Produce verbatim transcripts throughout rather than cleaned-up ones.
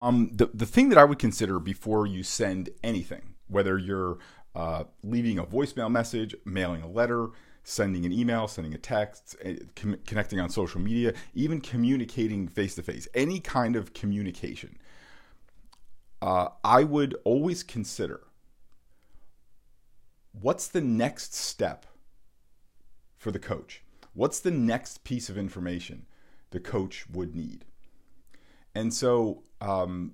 Um, the, the thing that I would consider before you send anything, whether you're uh, leaving a voicemail message, mailing a letter, sending an email, sending a text, com- connecting on social media, even communicating face-to-face, any kind of communication, uh, I would always consider what's the next step for the coach? What's the next piece of information the coach would need? And so, um,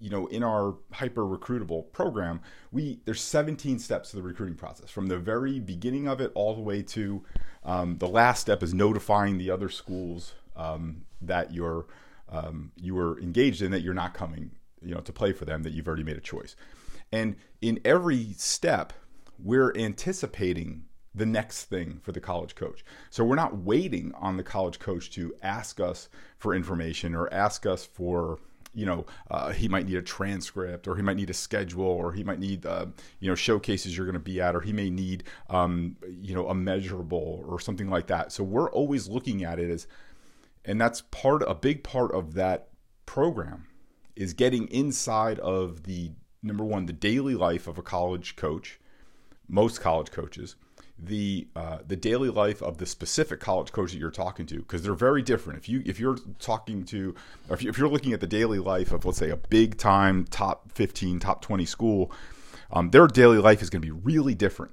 you know, in our hyper recruitable program, we there's seventeen steps to the recruiting process, from the very beginning of it all the way to um, the last step is notifying the other schools um, that you're um, you were engaged in, that you're not coming, you know, to play for them, that you've already made a choice. And in every step, we're anticipating the next thing for the college coach. So we're not waiting on the college coach to ask us for information or ask us for, you know, uh, he might need a transcript, or he might need a schedule, or he might need, uh, you know, showcases you're going to be at, or he may need, um, you know, a measurable or something like that. So we're always looking at it as, and that's part, a big part of that program is getting inside of the, number one, the daily life of a college coach, most college coaches, the uh, the daily life of the specific college coach that you're talking to, because they're very different. If you if you're talking to, or if, you, if you're looking at the daily life of, let's say, a big time top fifteen, top twenty school, um, their daily life is going to be really different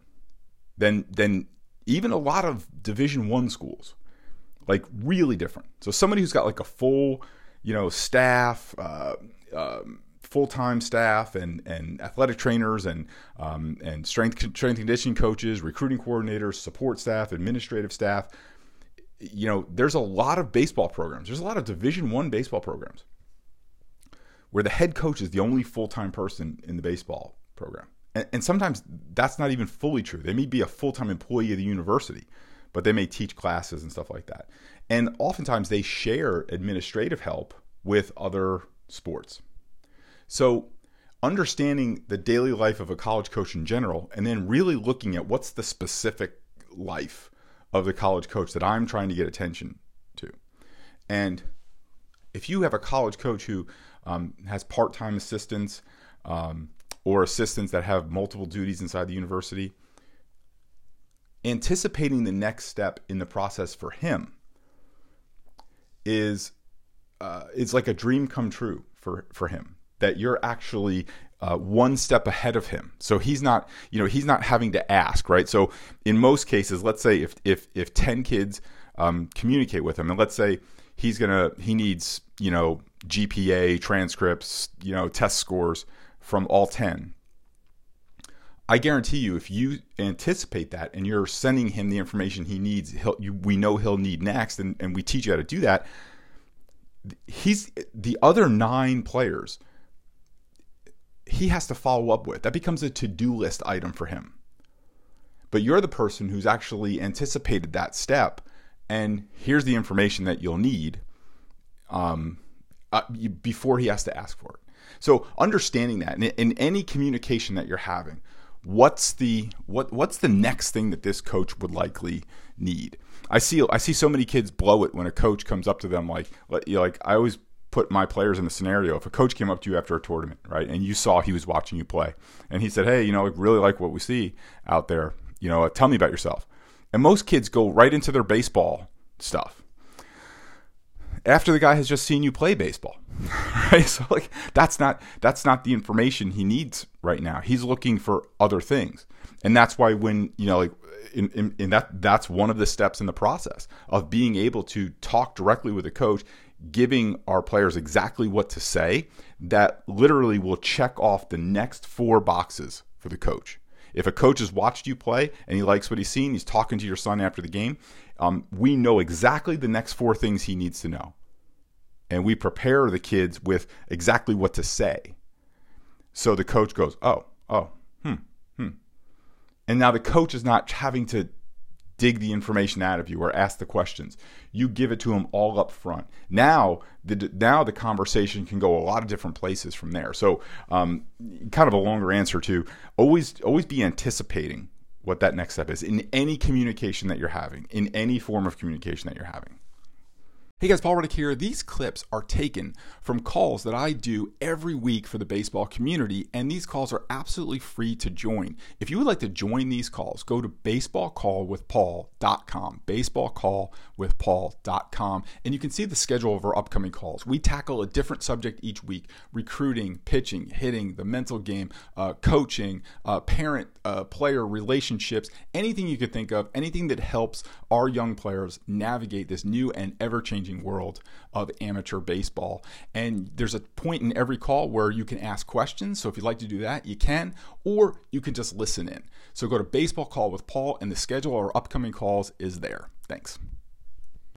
than than even a lot of Division I schools, like really different. So somebody who's got like a full, you know, staff. Uh, um, full-time staff and, and athletic trainers and um, and strength strength conditioning coaches, recruiting coordinators, support staff, administrative staff. You know, there's a lot of baseball programs. There's a lot of Division I baseball programs where the head coach is the only full-time person in the baseball program. And, and sometimes that's not even fully true. They may be a full-time employee of the university, but they may teach classes and stuff like that. And oftentimes they share administrative help with other sports. So understanding the daily life of a college coach in general, and then really looking at what's the specific life of the college coach that I'm trying to get attention to. And if you have a college coach who um, has part-time assistants um, or assistants that have multiple duties inside the university, anticipating the next step in the process for him is uh, it's like a dream come true for, for him. That you're actually uh, one step ahead of him, so he's not, you know, he's not having to ask, right? So in most cases, let's say if if if ten kids um, communicate with him, and let's say he's gonna he needs, you know, G P A, transcripts, you know, test scores from all ten. I guarantee you, if you anticipate that and you're sending him the information he needs, he'll, you, we know he'll need next, and, and we teach you how to do that. He's the other nine players. He has to follow up with. That becomes a to-do list item for him. But you're the person who's actually anticipated that step, and here's the information that you'll need um, uh, before he has to ask for it. So understanding that in, in any communication that you're having, what's the what what's the next thing that this coach would likely need? I see I see so many kids blow it when a coach comes up to them like like I always. Put my players in the scenario. If a coach came up to you after a tournament, right, and you saw he was watching you play, and he said, hey, you know, I really like what we see out there. You know, tell me about yourself. And most kids go right into their baseball stuff after the guy has just seen you play baseball, right? So, like, that's not that's not the information he needs right now. He's looking for other things, and that's why when, you know, like, in, in, in that that's one of the steps in the process of being able to talk directly with a coach. Giving our players exactly what to say that literally will check off the next four boxes for the coach. If a coach has watched you play and he likes what he's seen, he's talking to your son after the game, um, we know exactly the next four things he needs to know. And we prepare the kids with exactly what to say. So the coach goes, oh, oh, hmm, hmm. And now the coach is not having to dig the information out of you or ask the questions. You give it to them all up front. Now the, now the conversation can go a lot of different places from there. So um, kind of a longer answer to always, always be anticipating what that next step is in any communication that you're having, in any form of communication that you're having. Hey guys, Paul Riddick here. These clips are taken from calls that I do every week for the baseball community, and these calls are absolutely free to join. If you would like to join these calls, go to baseball call with paul dot com, baseball call with paul dot com, and you can see the schedule of our upcoming calls. We tackle a different subject each week: recruiting, pitching, hitting, the mental game, uh, coaching, uh, parent-player uh, relationships, anything you could think of, anything that helps our young players navigate this new and ever-changing world of amateur baseball. And there's a point in every call where you can ask questions, so if you'd like to do that, you can, or you can just listen in. So go to Baseball Call with Paul, and the schedule of our upcoming calls is there. Thanks.